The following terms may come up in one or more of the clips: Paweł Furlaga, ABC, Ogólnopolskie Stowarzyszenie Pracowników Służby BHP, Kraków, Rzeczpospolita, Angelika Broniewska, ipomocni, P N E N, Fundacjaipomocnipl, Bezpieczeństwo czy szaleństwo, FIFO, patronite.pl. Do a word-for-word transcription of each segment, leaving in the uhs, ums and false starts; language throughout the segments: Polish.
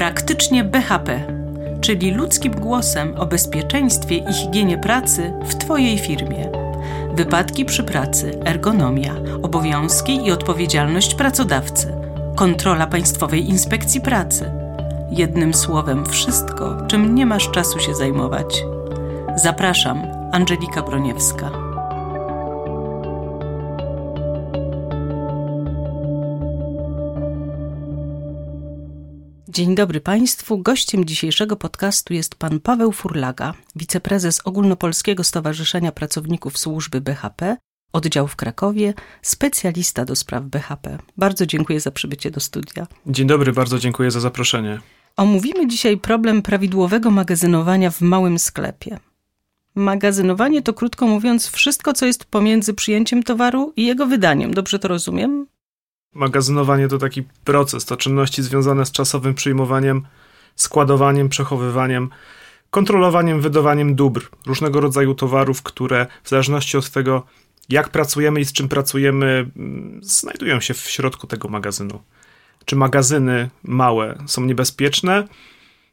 Praktycznie B H P, czyli ludzkim głosem o bezpieczeństwie i higienie pracy w Twojej firmie. Wypadki przy pracy, ergonomia, obowiązki i odpowiedzialność pracodawcy, kontrola Państwowej Inspekcji Pracy. Jednym słowem wszystko, czym nie masz czasu się zajmować. Zapraszam, Angelika Broniewska. Dzień dobry Państwu. Gościem dzisiejszego podcastu jest pan Paweł Furlaga, wiceprezes Ogólnopolskiego Stowarzyszenia Pracowników Służby B H P, oddział w Krakowie, specjalista do spraw B H P. Bardzo dziękuję za przybycie do studia. Dzień dobry, bardzo dziękuję za zaproszenie. Omówimy dzisiaj problem prawidłowego magazynowania w małym sklepie. Magazynowanie to, krótko mówiąc, wszystko, co jest pomiędzy przyjęciem towaru i jego wydaniem. Dobrze to rozumiem? Magazynowanie to taki proces, to czynności związane z czasowym przyjmowaniem, składowaniem, przechowywaniem, kontrolowaniem, wydawaniem dóbr, różnego rodzaju towarów, które w zależności od tego, jak pracujemy i z czym pracujemy, znajdują się w środku tego magazynu. Czy magazyny małe są niebezpieczne?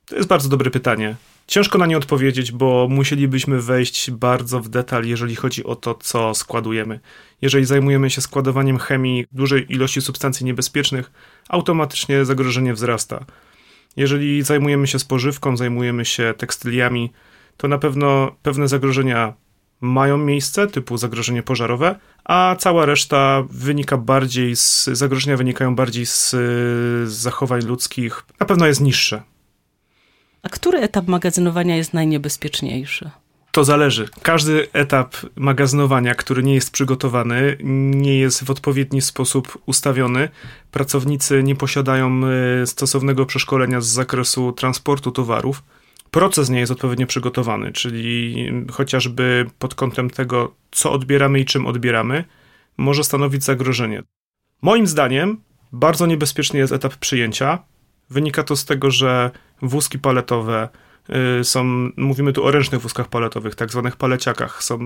To jest bardzo dobre pytanie. Ciężko na nie odpowiedzieć, bo musielibyśmy wejść bardzo w detal, jeżeli chodzi o to, co składujemy. Jeżeli zajmujemy się składowaniem chemii dużej ilości substancji niebezpiecznych, automatycznie zagrożenie wzrasta. Jeżeli zajmujemy się spożywką, zajmujemy się tekstyliami, to na pewno pewne zagrożenia mają miejsce, typu zagrożenie pożarowe, a cała reszta wynika bardziej z, zagrożenia wynikają bardziej z, z zachowań ludzkich, na pewno jest niższe. A który etap magazynowania jest najniebezpieczniejszy? To zależy. Każdy etap magazynowania, który nie jest przygotowany, nie jest w odpowiedni sposób ustawiony. Pracownicy nie posiadają stosownego przeszkolenia z zakresu transportu towarów. Proces nie jest odpowiednio przygotowany, czyli chociażby pod kątem tego, co odbieramy i czym odbieramy, może stanowić zagrożenie. Moim zdaniem bardzo niebezpieczny jest etap przyjęcia. Wynika to z tego, że wózki paletowe są, mówimy tu o ręcznych wózkach paletowych, tak zwanych paleciakach, są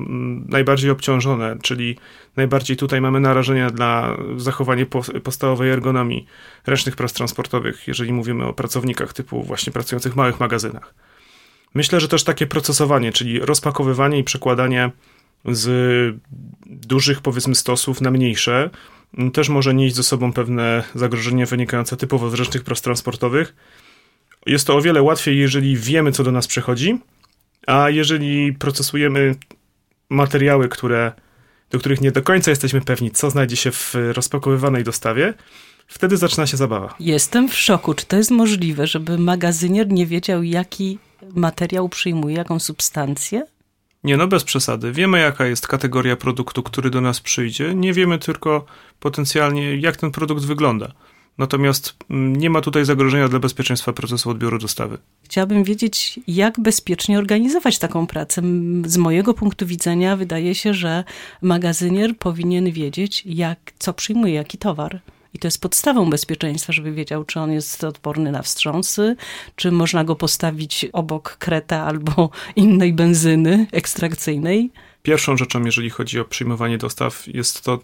najbardziej obciążone, czyli najbardziej tutaj mamy narażenia dla zachowania podstawowej ergonomii ręcznych prac transportowych, jeżeli mówimy o pracownikach typu właśnie pracujących w małych magazynach. Myślę, że też takie procesowanie, czyli rozpakowywanie i przekładanie z dużych, powiedzmy, stosów na mniejsze, też może nieść ze sobą pewne zagrożenia wynikające typowo z ręcznych prac transportowych. Jest to o wiele łatwiej, jeżeli wiemy, co do nas przychodzi, a jeżeli procesujemy materiały, które, do których nie do końca jesteśmy pewni, co znajdzie się w rozpakowywanej dostawie, wtedy zaczyna się zabawa. Jestem w szoku. Czy to jest możliwe, żeby magazynier nie wiedział, jaki materiał przyjmuje, jaką substancję? Nie, no bez przesady. Wiemy, jaka jest kategoria produktu, który do nas przyjdzie. Nie wiemy tylko potencjalnie, jak ten produkt wygląda. Natomiast nie ma tutaj zagrożenia dla bezpieczeństwa procesu odbioru dostawy. Chciałabym wiedzieć, jak bezpiecznie organizować taką pracę. Z mojego punktu widzenia wydaje się, że magazynier powinien wiedzieć, jak, co przyjmuje, jaki towar. I to jest podstawą bezpieczeństwa, żeby wiedział, czy on jest odporny na wstrząsy, czy można go postawić obok kreta albo innej benzyny ekstrakcyjnej. Pierwszą rzeczą, jeżeli chodzi o przyjmowanie dostaw, jest to,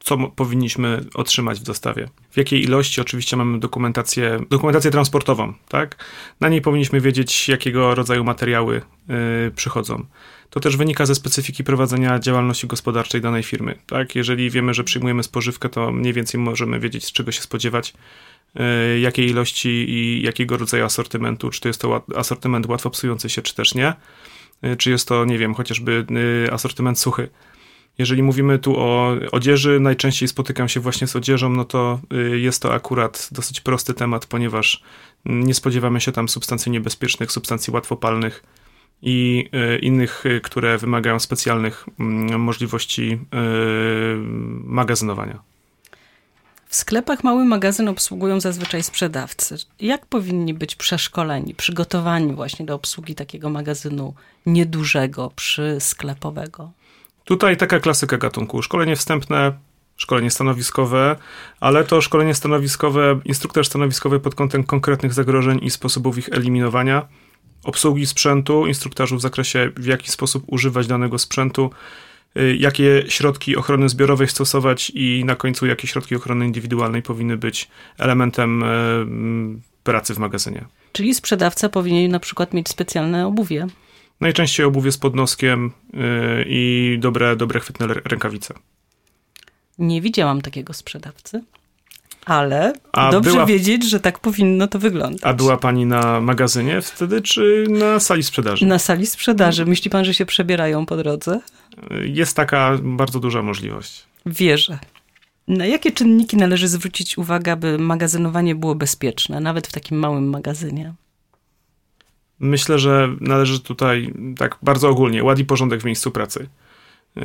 co powinniśmy otrzymać w dostawie. W jakiej ilości? Oczywiście mamy dokumentację, dokumentację transportową, tak? Na niej powinniśmy wiedzieć, jakiego rodzaju materiały yy, przychodzą. To też wynika ze specyfiki prowadzenia działalności gospodarczej danej firmy, tak? Jeżeli wiemy, że przyjmujemy spożywkę, to mniej więcej możemy wiedzieć, z czego się spodziewać, yy, jakiej ilości i jakiego rodzaju asortymentu, czy to jest to łat- asortyment łatwo psujący się, czy też nie, yy, czy jest to, nie wiem, chociażby yy, asortyment suchy. Jeżeli mówimy tu o odzieży, najczęściej spotykam się właśnie z odzieżą, no to jest to akurat dosyć prosty temat, ponieważ nie spodziewamy się tam substancji niebezpiecznych, substancji łatwopalnych i innych, które wymagają specjalnych możliwości magazynowania. W sklepach mały magazyn obsługują zazwyczaj sprzedawcy. Jak powinni być przeszkoleni, przygotowani właśnie do obsługi takiego magazynu niedużego, przysklepowego? Tutaj taka klasyka gatunku. Szkolenie wstępne, szkolenie stanowiskowe, ale to szkolenie stanowiskowe, instruktor stanowiskowy pod kątem konkretnych zagrożeń i sposobów ich eliminowania, obsługi sprzętu, instruktażu w zakresie, w jaki sposób używać danego sprzętu, jakie środki ochrony zbiorowej stosować i na końcu jakie środki ochrony indywidualnej powinny być elementem pracy w magazynie. Czyli sprzedawca powinien na przykład mieć specjalne obuwie. Najczęściej obuwie z podnoskiem i dobre, dobre chwytne rękawice. Nie widziałam takiego sprzedawcy, ale a dobrze była, wiedzieć, że tak powinno to wyglądać. A była pani na magazynie wtedy, czy na sali sprzedaży? Na sali sprzedaży. Myśli pan, że się przebierają po drodze? Jest taka bardzo duża możliwość. Wierzę. Na jakie czynniki należy zwrócić uwagę, aby magazynowanie było bezpieczne, nawet w takim małym magazynie? Myślę, że należy tutaj tak bardzo ogólnie ład i porządek w miejscu pracy. Yy,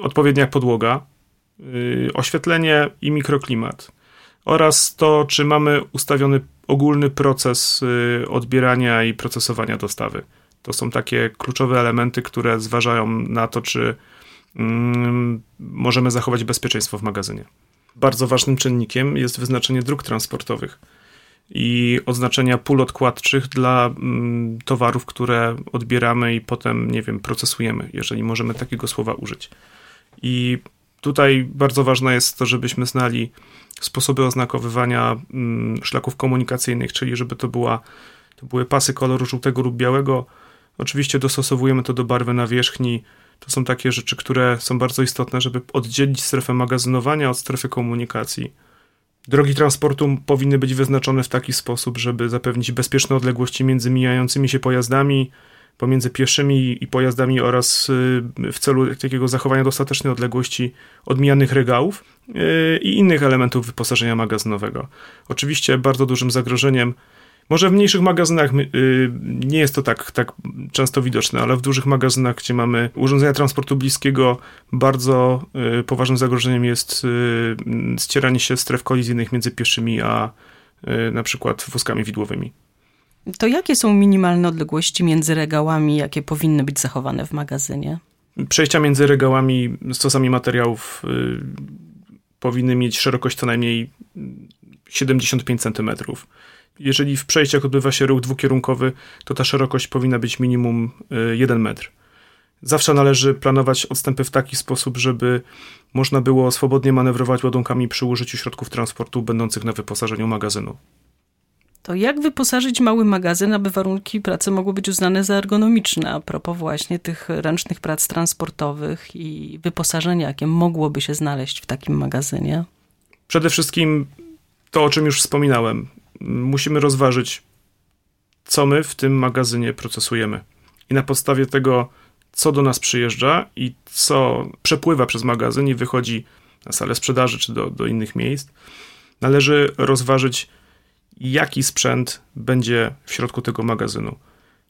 odpowiednia podłoga, yy, oświetlenie i mikroklimat oraz to, czy mamy ustawiony ogólny proces yy, odbierania i procesowania dostawy. To są takie kluczowe elementy, które zważają na to, czy yy, możemy zachować bezpieczeństwo w magazynie. Bardzo ważnym czynnikiem jest wyznaczenie dróg transportowych i oznaczenia pól odkładczych dla mm, towarów, które odbieramy i potem, nie wiem, procesujemy, jeżeli możemy takiego słowa użyć. I tutaj bardzo ważne jest to, żebyśmy znali sposoby oznakowywania mm, szlaków komunikacyjnych, czyli żeby to, była, to były pasy koloru żółtego lub białego. Oczywiście dostosowujemy to do barwy nawierzchni. To są takie rzeczy, które są bardzo istotne, żeby oddzielić strefę magazynowania od strefy komunikacji. Drogi transportu powinny być wyznaczone w taki sposób, żeby zapewnić bezpieczne odległości między mijającymi się pojazdami, pomiędzy pieszymi i pojazdami oraz w celu takiego zachowania dostatecznej odległości od mijanych regałów i innych elementów wyposażenia magazynowego. Oczywiście bardzo dużym zagrożeniem, może w mniejszych magazynach nie jest to tak, tak często widoczne, ale w dużych magazynach, gdzie mamy urządzenia transportu bliskiego, bardzo poważnym zagrożeniem jest ścieranie się stref kolizyjnych między pieszymi a na przykład wózkami widłowymi. To jakie są minimalne odległości między regałami, jakie powinny być zachowane w magazynie? Przejścia między regałami z stosami materiałów powinny mieć szerokość co najmniej siedemdziesiąt pięć centymetrów. Jeżeli w przejściach odbywa się ruch dwukierunkowy, to ta szerokość powinna być minimum jeden metr. Zawsze należy planować odstępy w taki sposób, żeby można było swobodnie manewrować ładunkami przy użyciu środków transportu będących na wyposażeniu magazynu. To jak wyposażyć mały magazyn, aby warunki pracy mogły być uznane za ergonomiczne? A propos właśnie tych ręcznych prac transportowych i wyposażenia, jakie mogłoby się znaleźć w takim magazynie? Przede wszystkim to, o czym już wspominałem. Musimy rozważyć, co my w tym magazynie procesujemy. I na podstawie tego, co do nas przyjeżdża i co przepływa przez magazyn i wychodzi na salę sprzedaży czy do, do innych miejsc, należy rozważyć, jaki sprzęt będzie w środku tego magazynu.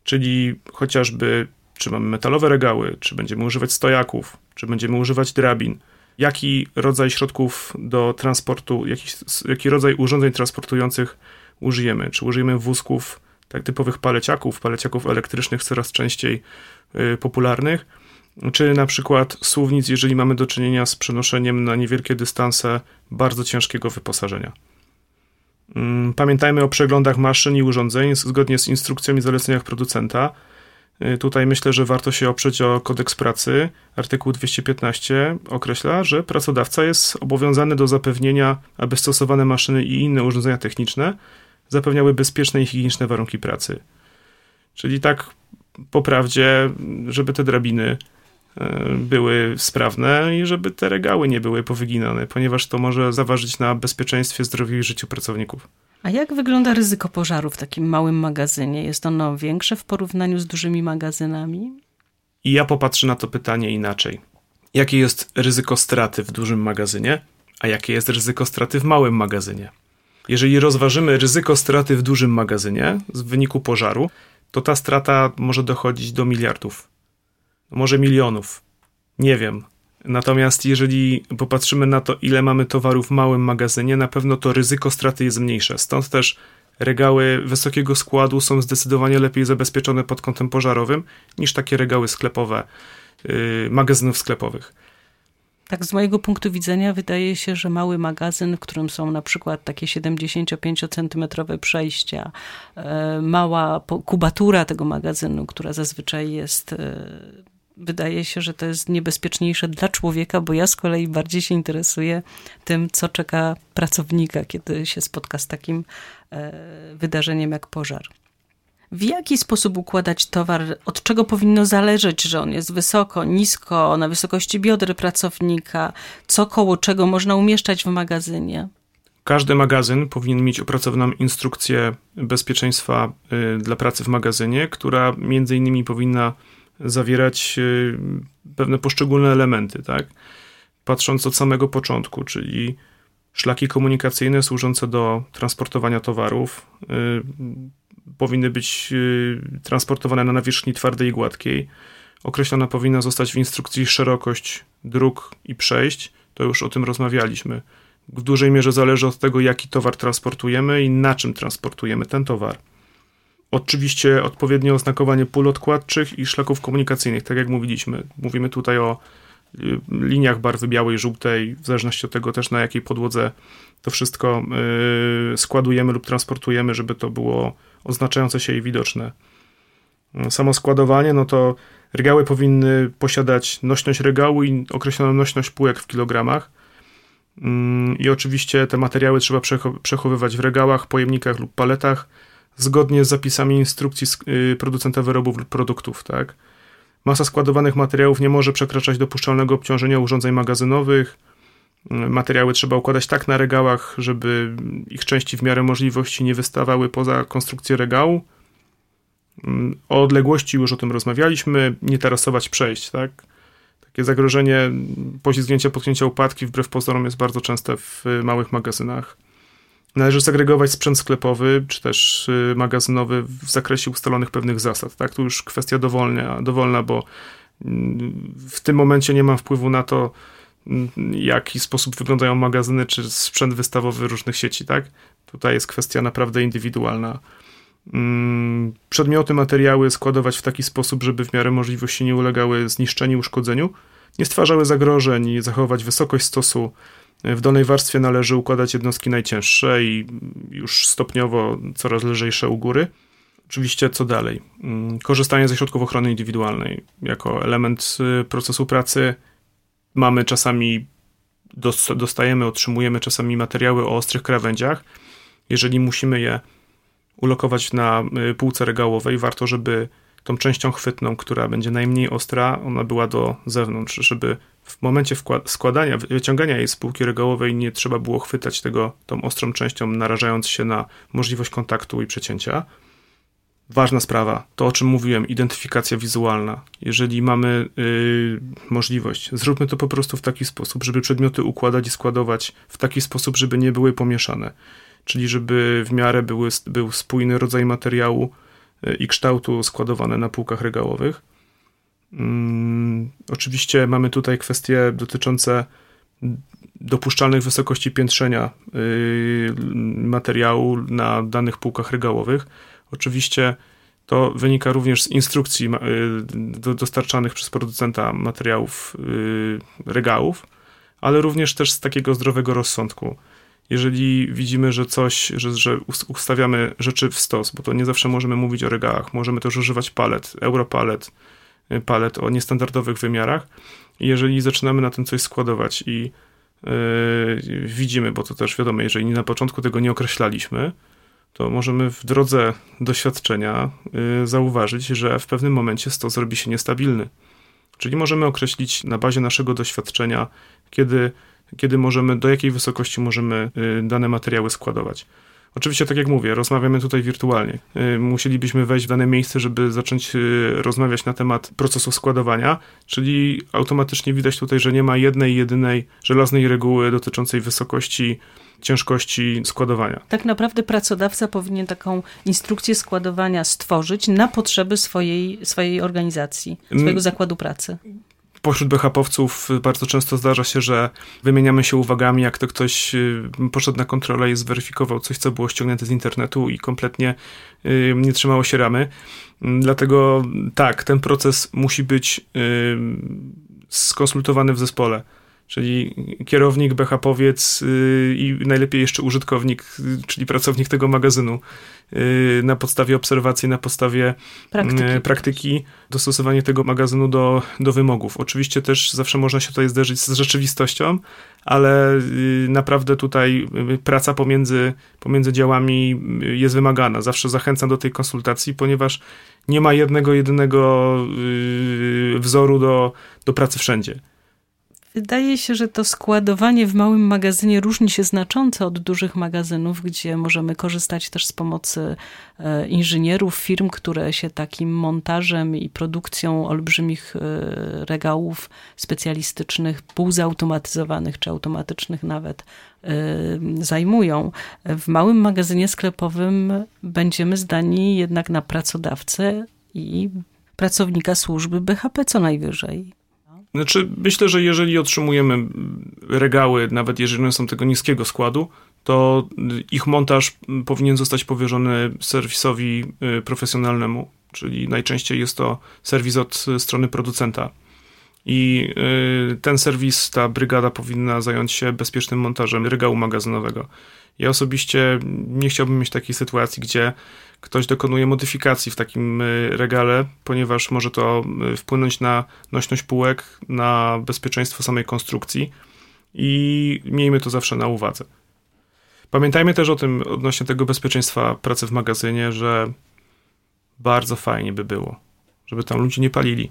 Czyli chociażby, czy mamy metalowe regały, czy będziemy używać stojaków, czy będziemy używać drabin. Jaki rodzaj środków do transportu, jaki, jaki rodzaj urządzeń transportujących użyjemy. Czy użyjemy wózków, tak typowych paleciaków, paleciaków elektrycznych coraz częściej y, popularnych, czy na przykład suwnic, jeżeli mamy do czynienia z przenoszeniem na niewielkie dystanse bardzo ciężkiego wyposażenia. Y, pamiętajmy o przeglądach maszyn i urządzeń zgodnie z instrukcjami i zaleceniach producenta. Tutaj myślę, że warto się oprzeć o kodeks pracy. Artykuł dwieście piętnaście określa, że pracodawca jest obowiązany do zapewnienia, aby stosowane maszyny i inne urządzenia techniczne zapewniały bezpieczne i higieniczne warunki pracy. Czyli tak po prawdzie, żeby te drabiny były sprawne i żeby te regały nie były powyginane, ponieważ to może zaważyć na bezpieczeństwie, zdrowiu i życiu pracowników. A jak wygląda ryzyko pożaru w takim małym magazynie? Jest ono większe w porównaniu z dużymi magazynami? I ja popatrzę na to pytanie inaczej. Jakie jest ryzyko straty w dużym magazynie, a jakie jest ryzyko straty w małym magazynie? Jeżeli rozważymy ryzyko straty w dużym magazynie w wyniku pożaru, to ta strata może dochodzić do miliardów, może milionów, nie wiem. Natomiast jeżeli popatrzymy na to, ile mamy towarów w małym magazynie, na pewno to ryzyko straty jest mniejsze. Stąd też regały wysokiego składu są zdecydowanie lepiej zabezpieczone pod kątem pożarowym niż takie regały sklepowe, yy, magazynów sklepowych. Tak z mojego punktu widzenia wydaje się, że mały magazyn, w którym są na przykład takie siedemdziesięciopięciocentymetrowe przejścia, yy, mała kubatura tego magazynu, która zazwyczaj jest... Yy, wydaje się, że to jest niebezpieczniejsze dla człowieka, bo ja z kolei bardziej się interesuję tym, co czeka pracownika, kiedy się spotka z takim wydarzeniem jak pożar. W jaki sposób układać towar? Od czego powinno zależeć, że on jest wysoko, nisko, na wysokości bioder pracownika? Co koło czego można umieszczać w magazynie? Każdy magazyn powinien mieć opracowaną instrukcję bezpieczeństwa dla pracy w magazynie, która między innymi powinna zawierać pewne poszczególne elementy, tak? Patrząc od samego początku, czyli szlaki komunikacyjne służące do transportowania towarów powinny być transportowane na nawierzchni twardej i gładkiej. Określona powinna zostać w instrukcji szerokość dróg i przejść. To już o tym rozmawialiśmy. W dużej mierze zależy od tego, jaki towar transportujemy i na czym transportujemy ten towar. Oczywiście odpowiednie oznakowanie pól odkładczych i szlaków komunikacyjnych, tak jak mówiliśmy. Mówimy tutaj o liniach barwy białej, żółtej, w zależności od tego też, na jakiej podłodze to wszystko składujemy lub transportujemy, żeby to było oznaczające się i widoczne. Samo składowanie, no to regały powinny posiadać nośność regału i określoną nośność półek w kilogramach. I oczywiście te materiały trzeba przechowywać w regałach, pojemnikach lub paletach zgodnie z zapisami instrukcji producenta wyrobów lub produktów, tak? Masa składowanych materiałów nie może przekraczać dopuszczalnego obciążenia urządzeń magazynowych. Materiały trzeba układać tak na regałach, żeby ich części w miarę możliwości nie wystawały poza konstrukcję regału. O odległości już o tym rozmawialiśmy. Nie tarasować przejść, tak? Takie zagrożenie poślizgnięcia, potknięcia, upadki wbrew pozorom jest bardzo częste w małych magazynach. Należy segregować sprzęt sklepowy czy też magazynowy w zakresie ustalonych pewnych zasad. Tak? To już kwestia dowolna, dowolna, bo w tym momencie nie mam wpływu na to, w jaki sposób wyglądają magazyny czy sprzęt wystawowy różnych sieci. Tak? Tutaj jest kwestia naprawdę indywidualna. Przedmioty, materiały składować w taki sposób, żeby w miarę możliwości nie ulegały zniszczeniu, uszkodzeniu, nie stwarzały zagrożeń, zachować wysokość stosu. W dolnej warstwie należy układać jednostki najcięższe i już stopniowo coraz lżejsze u góry. Oczywiście co dalej? Korzystanie ze środków ochrony indywidualnej jako element procesu pracy. Mamy czasami, dostajemy, otrzymujemy czasami materiały o ostrych krawędziach. Jeżeli musimy je ulokować na półce regałowej, warto, żeby tą częścią chwytną, która będzie najmniej ostra, ona była do zewnątrz, żeby w momencie wkład- składania, wyciągania jej z półki regałowej nie trzeba było chwytać tego tą ostrą częścią, narażając się na możliwość kontaktu i przecięcia. Ważna sprawa, to o czym mówiłem, identyfikacja wizualna. Jeżeli mamy yy, możliwość, zróbmy to po prostu w taki sposób, żeby przedmioty układać i składować w taki sposób, żeby nie były pomieszane. Czyli żeby w miarę były, był spójny rodzaj materiału i kształtu składowane na półkach regałowych. Hmm, oczywiście mamy tutaj kwestie dotyczące dopuszczalnych wysokości piętrzenia yy, materiału na danych półkach regałowych. Oczywiście to wynika również z instrukcji yy, dostarczanych przez producenta materiałów yy, regałów, ale również też z takiego zdrowego rozsądku. Jeżeli widzimy, że coś, że, że ustawiamy rzeczy w stos, bo to nie zawsze możemy mówić o regałach, możemy też używać palet, europalet, palet o niestandardowych wymiarach. Jeżeli zaczynamy na tym coś składować i yy, widzimy, bo to też wiadomo, jeżeli na początku tego nie określaliśmy, to możemy w drodze doświadczenia yy, zauważyć, że w pewnym momencie stos robi się niestabilny. Czyli możemy określić na bazie naszego doświadczenia, kiedy kiedy możemy, do jakiej wysokości możemy dane materiały składować. Oczywiście, tak jak mówię, rozmawiamy tutaj wirtualnie. Musielibyśmy wejść w dane miejsce, żeby zacząć rozmawiać na temat procesu składowania, czyli automatycznie widać tutaj, że nie ma jednej, jedynej żelaznej reguły dotyczącej wysokości, ciężkości składowania. Tak naprawdę pracodawca powinien taką instrukcję składowania stworzyć na potrzeby swojej, swojej organizacji, swojego zakładu pracy. Pośród B H P-owców bardzo często zdarza się, że wymieniamy się uwagami, jak to ktoś poszedł na kontrolę i zweryfikował coś, co było ściągnięte z internetu i kompletnie nie trzymało się ramy. Dlatego tak, ten proces musi być skonsultowany w zespole. Czyli kierownik, B H P-owiec i najlepiej jeszcze użytkownik, czyli pracownik tego magazynu. Na podstawie obserwacji, na podstawie praktyki, praktyki dostosowanie tego magazynu do, do wymogów. Oczywiście też zawsze można się tutaj zderzyć z rzeczywistością, ale naprawdę tutaj praca pomiędzy, pomiędzy działami jest wymagana. Zawsze zachęcam do tej konsultacji, ponieważ nie ma jednego, jedynego wzoru do, do pracy wszędzie. Wydaje się, że to składowanie w małym magazynie różni się znacząco od dużych magazynów, gdzie możemy korzystać też z pomocy inżynierów, firm, które się takim montażem i produkcją olbrzymich regałów specjalistycznych, półzautomatyzowanych czy automatycznych nawet zajmują. W małym magazynie sklepowym będziemy zdani jednak na pracodawcę i pracownika służby B H P co najwyżej. Znaczy, myślę, że jeżeli otrzymujemy regały, nawet jeżeli one są tego niskiego składu, to ich montaż powinien zostać powierzony serwisowi profesjonalnemu, czyli najczęściej jest to serwis od strony producenta. I ten serwis, ta brygada powinna zająć się bezpiecznym montażem regału magazynowego. Ja osobiście nie chciałbym mieć takiej sytuacji, gdzie ktoś dokonuje modyfikacji w takim regale, ponieważ może to wpłynąć na nośność półek, na bezpieczeństwo samej konstrukcji i miejmy to zawsze na uwadze. Pamiętajmy też o tym odnośnie tego bezpieczeństwa pracy w magazynie, że bardzo fajnie by było, żeby tam ludzie nie palili.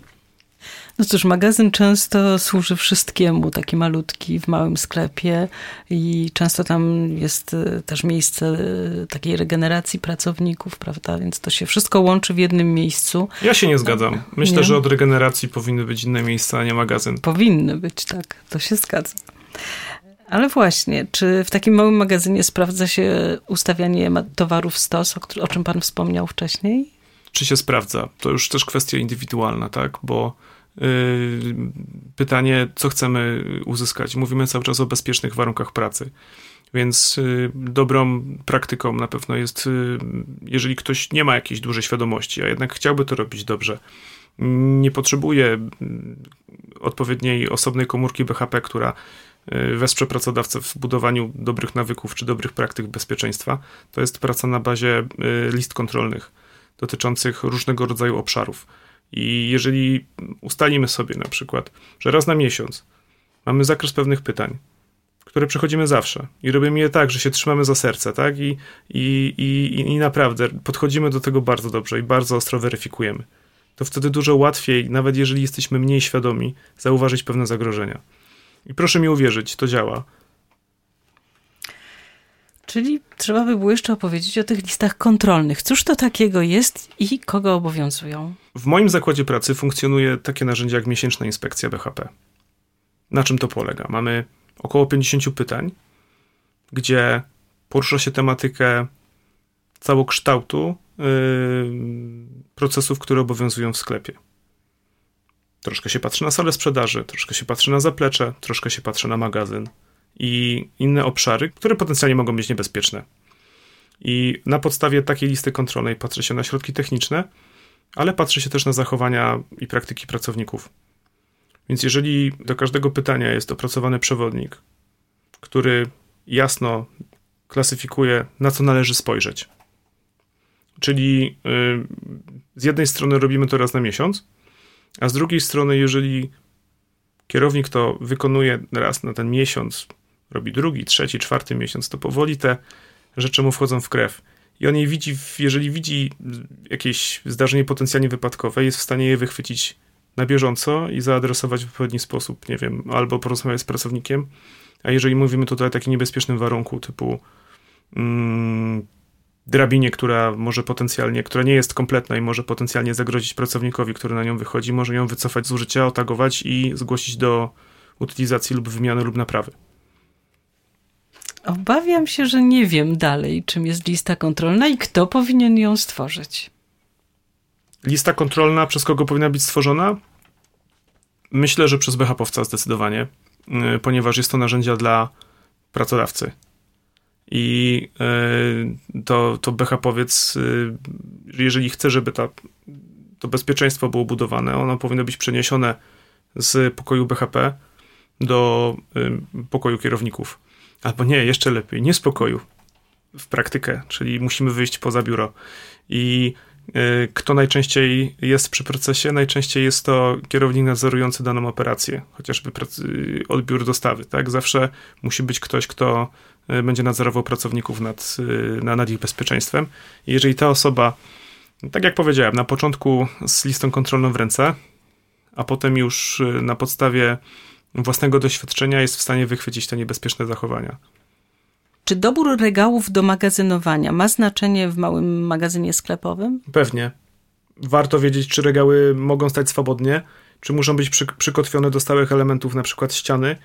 No cóż, magazyn często służy wszystkiemu, taki malutki w małym sklepie i często tam jest też miejsce takiej regeneracji pracowników, prawda, więc to się wszystko łączy w jednym miejscu. Ja się nie zgadzam. Myślę, nie? że od regeneracji powinny być inne miejsca, a nie magazyn. Powinny być, tak, to się zgadza. Ale właśnie, czy w takim małym magazynie sprawdza się ustawianie towarów stos, o czym pan wspomniał wcześniej? Czy się sprawdza? To już też kwestia indywidualna, tak, bo yy, pytanie, co chcemy uzyskać. Mówimy cały czas o bezpiecznych warunkach pracy, więc yy, dobrą praktyką na pewno jest, yy, jeżeli ktoś nie ma jakiejś dużej świadomości, a jednak chciałby to robić dobrze, yy, nie potrzebuje yy, odpowiedniej osobnej komórki B H P, która yy, wesprze pracodawcę w budowaniu dobrych nawyków czy dobrych praktyk bezpieczeństwa. To jest praca na bazie yy, list kontrolnych dotyczących różnego rodzaju obszarów. I jeżeli ustalimy sobie na przykład, że raz na miesiąc mamy zakres pewnych pytań, które przechodzimy zawsze i robimy je tak, że się trzymamy za serce, tak? I, i, i, i naprawdę podchodzimy do tego bardzo dobrze i bardzo ostro weryfikujemy. To wtedy dużo łatwiej, nawet jeżeli jesteśmy mniej świadomi, zauważyć pewne zagrożenia. I proszę mi uwierzyć, to działa. Czyli trzeba by było jeszcze opowiedzieć o tych listach kontrolnych. Cóż to takiego jest i kogo obowiązują? W moim zakładzie pracy funkcjonuje takie narzędzie jak miesięczna inspekcja B H P. Na czym to polega? Mamy około pięćdziesiąt pytań, gdzie porusza się tematykę całokształtu yy, procesów, które obowiązują w sklepie. Troszkę się patrzy na salę sprzedaży, troszkę się patrzy na zaplecze, troszkę się patrzy na magazyn i inne obszary, które potencjalnie mogą być niebezpieczne. I na podstawie takiej listy kontrolnej patrzy się na środki techniczne, ale patrzy się też na zachowania i praktyki pracowników. Więc jeżeli do każdego pytania jest opracowany przewodnik, który jasno klasyfikuje, na co należy spojrzeć. Czyli yy, z jednej strony robimy to raz na miesiąc, a z drugiej strony, jeżeli kierownik to wykonuje raz na ten miesiąc, robi drugi, trzeci, czwarty miesiąc, to powoli te rzeczy mu wchodzą w krew. I on je widzi, jeżeli widzi jakieś zdarzenie potencjalnie wypadkowe, jest w stanie je wychwycić na bieżąco i zaadresować w odpowiedni sposób, nie wiem, albo porozmawiać z pracownikiem. A jeżeli mówimy tutaj o takim niebezpiecznym warunku, typu mm, drabinie, która może potencjalnie, która nie jest kompletna i może potencjalnie zagrozić pracownikowi, który na nią wychodzi, może ją wycofać z użycia, otagować i zgłosić do utylizacji lub wymiany lub naprawy. Obawiam się, że nie wiem dalej, czym jest lista kontrolna i kto powinien ją stworzyć. Lista kontrolna przez kogo powinna być stworzona? Myślę, że przez B H P-owca zdecydowanie, ponieważ jest to narzędzie dla pracodawcy. I to, to B H P-owiec, jeżeli chce, żeby ta, to bezpieczeństwo było budowane, ono powinno być przeniesione z pokoju B H P do pokoju kierowników. Albo nie, jeszcze lepiej, nie z pokoju, w praktykę, czyli musimy wyjść poza biuro. I kto najczęściej jest przy procesie? Najczęściej jest to kierownik nadzorujący daną operację, chociażby odbiór dostawy, tak? Zawsze musi być ktoś, kto będzie nadzorował pracowników nad, nad ich bezpieczeństwem. I jeżeli ta osoba, tak jak powiedziałem, na początku z listą kontrolną w ręce, a potem już na podstawie własnego doświadczenia jest w stanie wychwycić te niebezpieczne zachowania. Czy dobór regałów do magazynowania ma znaczenie w małym magazynie sklepowym? Pewnie. Warto wiedzieć, czy regały mogą stać swobodnie, czy muszą być przy, przykotwione do stałych elementów, na przykład ściany,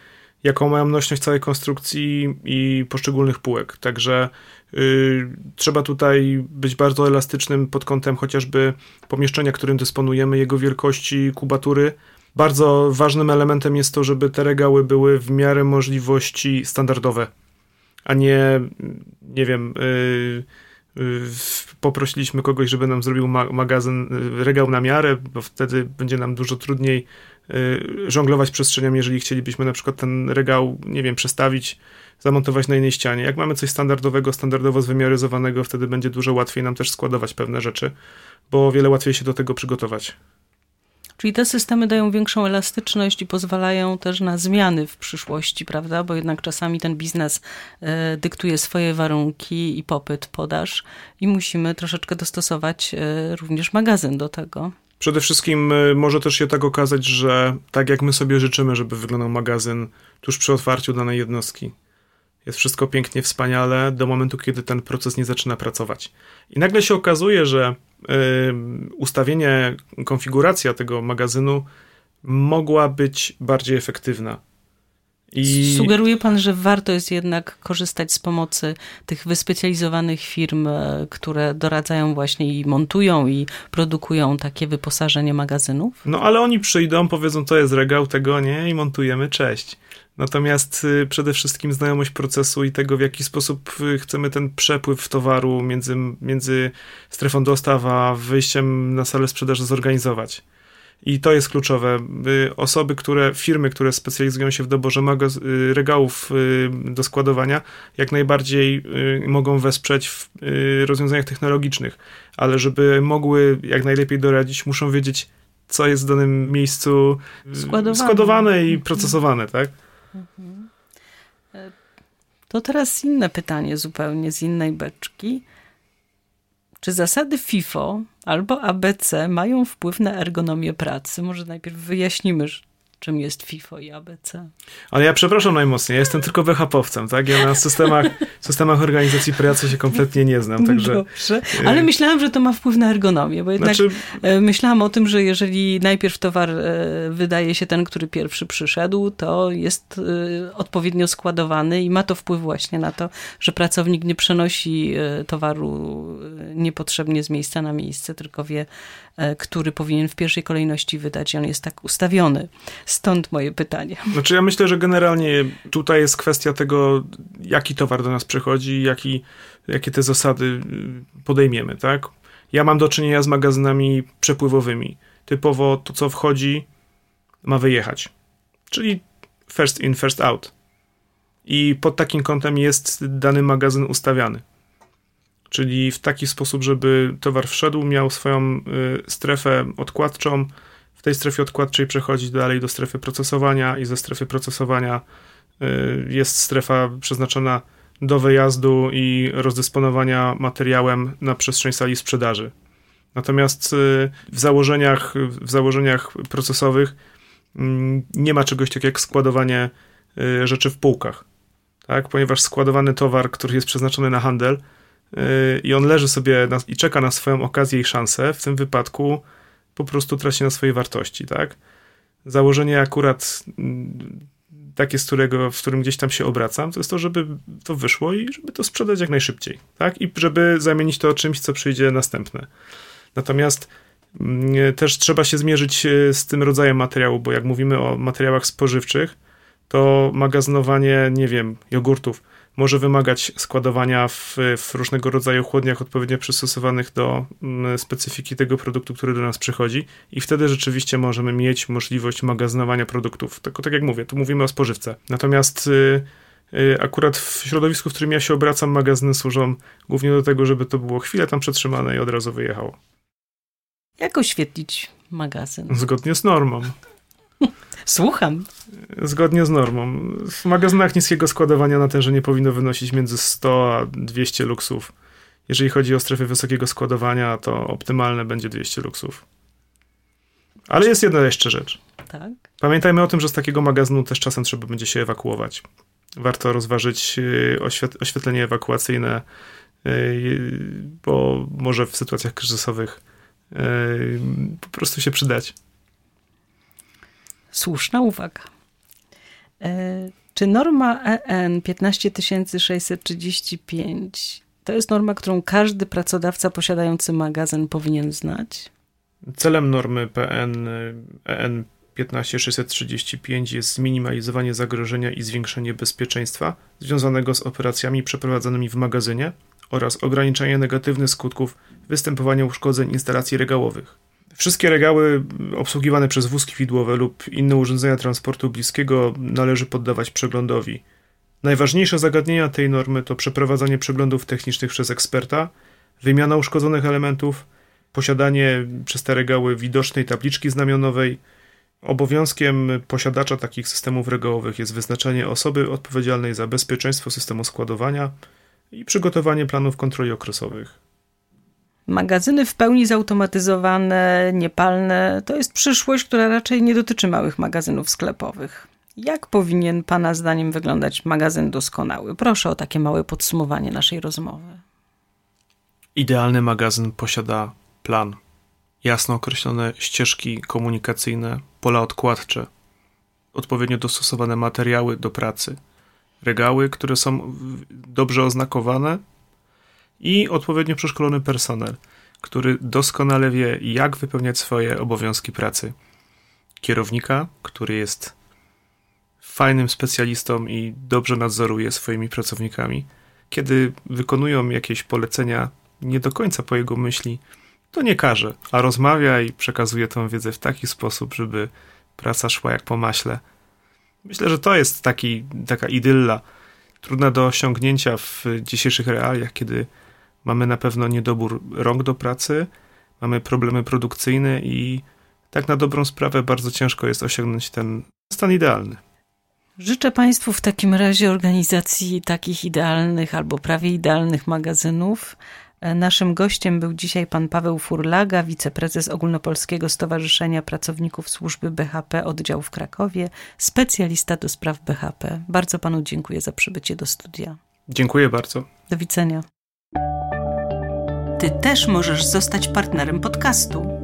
jaką mają nośność całej konstrukcji i poszczególnych półek. Także yy, trzeba tutaj być bardzo elastycznym pod kątem chociażby pomieszczenia, którym dysponujemy, jego wielkości, kubatury. Bardzo ważnym elementem jest to, żeby te regały były w miarę możliwości standardowe, a nie, nie wiem, yy, yy, poprosiliśmy kogoś, żeby nam zrobił ma- magazyn, yy, regał na miarę, bo wtedy będzie nam dużo trudniej yy, żonglować przestrzeniami, jeżeli chcielibyśmy na przykład ten regał, nie wiem, przestawić, zamontować na innej ścianie. Jak mamy coś standardowego, standardowo zwymiaryzowanego, wtedy będzie dużo łatwiej nam też składować pewne rzeczy, bo o wiele łatwiej się do tego przygotować. Czyli te systemy dają większą elastyczność i pozwalają też na zmiany w przyszłości, prawda? Bo jednak czasami ten biznes dyktuje swoje warunki i popyt, podaż i musimy troszeczkę dostosować również magazyn do tego. Przede wszystkim może też się tak okazać, że tak jak my sobie życzymy, żeby wyglądał magazyn tuż przy otwarciu danej jednostki. Jest wszystko pięknie, wspaniale do momentu, kiedy ten proces nie zaczyna pracować. I nagle się okazuje, że yy, ustawienie, konfiguracja tego magazynu mogła być bardziej efektywna. I... Sugeruje pan, że warto jest jednak korzystać z pomocy tych wyspecjalizowanych firm, które doradzają właśnie i montują i produkują takie wyposażenie magazynów? No ale oni przyjdą, powiedzą, to jest regał, tego nie i montujemy, cześć. Natomiast przede wszystkim znajomość procesu i tego, w jaki sposób chcemy ten przepływ towaru między, między strefą dostaw a wyjściem na salę sprzedaży zorganizować. I to jest kluczowe. Osoby, które, firmy, które specjalizują się w doborze magaz- regałów do składowania, jak najbardziej mogą wesprzeć w rozwiązaniach technologicznych, ale żeby mogły jak najlepiej doradzić, muszą wiedzieć, co jest w danym miejscu składowane, składowane i procesowane, tak? To teraz inne pytanie zupełnie z innej beczki. Czy zasady FIFO albo A B C mają wpływ na ergonomię pracy? Może najpierw wyjaśnimy, czym jest FIFO i A B C. Ale ja przepraszam najmocniej, ja jestem tylko B H P-owcem, tak? Ja na systemach, systemach organizacji pracy się kompletnie nie znam, także... Dobrze, ale myślałam, że to ma wpływ na ergonomię, bo jednak znaczy... myślałam o tym, że jeżeli najpierw towar wydaje się ten, który pierwszy przyszedł, to jest odpowiednio składowany i ma to wpływ właśnie na to, że pracownik nie przenosi towaru niepotrzebnie z miejsca na miejsce, tylko wie, który powinien w pierwszej kolejności wydać i on jest tak ustawiony. Stąd moje pytanie. Znaczy ja myślę, że generalnie tutaj jest kwestia tego, jaki towar do nas przychodzi, jaki, jakie te zasady podejmiemy, tak? Ja mam do czynienia z magazynami przepływowymi. Typowo to, co wchodzi, ma wyjechać. Czyli first in, first out. I pod takim kątem jest dany magazyn ustawiany. Czyli w taki sposób, żeby towar wszedł, miał swoją y, strefę odkładczą, w tej strefie odkładczej przechodzić dalej do strefy procesowania i ze strefy procesowania y, jest strefa przeznaczona do wyjazdu i rozdysponowania materiałem na przestrzeń sali sprzedaży. Natomiast y, w założeniach, w założeniach procesowych y, nie ma czegoś takiego jak składowanie y, rzeczy w półkach, tak? Ponieważ składowany towar, który jest przeznaczony na handel, i on leży sobie na, i czeka na swoją okazję i szansę, w tym wypadku po prostu traci na swojej wartości, tak? Założenie akurat takie, z którego, w którym gdzieś tam się obracam, to jest to, żeby to wyszło i żeby to sprzedać jak najszybciej, tak? I żeby zamienić to czymś, co przyjdzie następne. Natomiast też trzeba się zmierzyć z tym rodzajem materiału, bo jak mówimy o materiałach spożywczych, to magazynowanie, nie wiem, jogurtów może wymagać składowania w, w różnego rodzaju chłodniach odpowiednio przystosowanych do specyfiki tego produktu, który do nas przychodzi, i wtedy rzeczywiście możemy mieć możliwość magazynowania produktów. Tak, tak jak mówię, tu mówimy o spożywce. Natomiast akurat w środowisku, w którym ja się obracam, magazyny służą głównie do tego, żeby to było chwilę tam przetrzymane i od razu wyjechało. Jak oświetlić magazyn? Zgodnie z normą. Słucham. Zgodnie z normą. W magazynach niskiego składowania natężenie powinno wynosić między sto a dwieście luksów. Jeżeli chodzi o strefy wysokiego składowania, to optymalne będzie dwieście luksów. Ale jest jedna jeszcze rzecz. Tak. Pamiętajmy o tym, że z takiego magazynu też czasem trzeba będzie się ewakuować. Warto rozważyć oświet- oświetlenie ewakuacyjne, bo może w sytuacjach kryzysowych po prostu się przydać. Słuszna uwaga. Czy norma E N piętnaście tysięcy sześćset trzydzieści pięć to jest norma, którą każdy pracodawca posiadający magazyn powinien znać? Celem normy P N E N piętnaście tysięcy sześćset trzydzieści pięć jest zminimalizowanie zagrożenia i zwiększenie bezpieczeństwa związanego z operacjami przeprowadzanymi w magazynie oraz ograniczenie negatywnych skutków występowania uszkodzeń instalacji regałowych. Wszystkie regały obsługiwane przez wózki widłowe lub inne urządzenia transportu bliskiego należy poddawać przeglądowi. Najważniejsze zagadnienia tej normy to przeprowadzanie przeglądów technicznych przez eksperta, wymiana uszkodzonych elementów, posiadanie przez te regały widocznej tabliczki znamionowej. Obowiązkiem posiadacza takich systemów regałowych jest wyznaczenie osoby odpowiedzialnej za bezpieczeństwo systemu składowania i przygotowanie planów kontroli okresowych. Magazyny w pełni zautomatyzowane, niepalne, to jest przyszłość, która raczej nie dotyczy małych magazynów sklepowych. Jak powinien Pana zdaniem wyglądać magazyn doskonały? Proszę o takie małe podsumowanie naszej rozmowy. Idealny magazyn posiada plan, jasno określone ścieżki komunikacyjne, pola odkładcze, odpowiednio dostosowane materiały do pracy, regały, które są dobrze oznakowane, i odpowiednio przeszkolony personel, który doskonale wie, jak wypełniać swoje obowiązki pracy. Kierownika, który jest fajnym specjalistą i dobrze nadzoruje swoimi pracownikami. Kiedy wykonują jakieś polecenia nie do końca po jego myśli, to nie każe, a rozmawia i przekazuje tą wiedzę w taki sposób, żeby praca szła jak po maśle. Myślę, że to jest taki, taka idylla, trudna do osiągnięcia w dzisiejszych realiach, kiedy mamy na pewno niedobór rąk do pracy, mamy problemy produkcyjne i tak na dobrą sprawę bardzo ciężko jest osiągnąć ten stan idealny. Życzę Państwu w takim razie organizacji takich idealnych albo prawie idealnych magazynów. Naszym gościem był dzisiaj pan Paweł Furlaga, wiceprezes Ogólnopolskiego Stowarzyszenia Pracowników Służby B H P Oddział w Krakowie, specjalista do spraw B H P. Bardzo panu dziękuję za przybycie do studia. Dziękuję bardzo. Do widzenia. Ty też możesz zostać partnerem podcastu.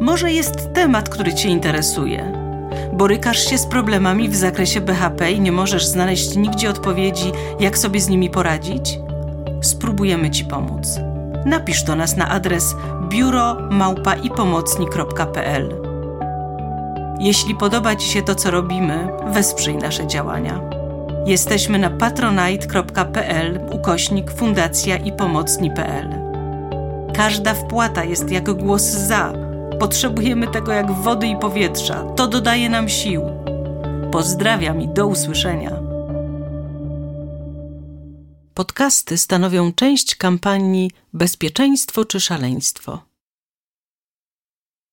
Może jest temat, który cię interesuje. Borykasz się z problemami w zakresie B H P i nie możesz znaleźć nigdzie odpowiedzi, jak sobie z nimi poradzić? Spróbujemy Ci pomóc. Napisz do nas na adres biuro małpa i pomocni kropka p l. Jeśli podoba Ci się to, co robimy, wesprzyj nasze działania. Jesteśmy na patronite.pl ukośnik fundacja i pomocni kropka p l. Każda wpłata jest jak głos za. Potrzebujemy tego jak wody i powietrza. To dodaje nam sił. Pozdrawiam i do usłyszenia. Podcasty stanowią część kampanii Bezpieczeństwo czy szaleństwo.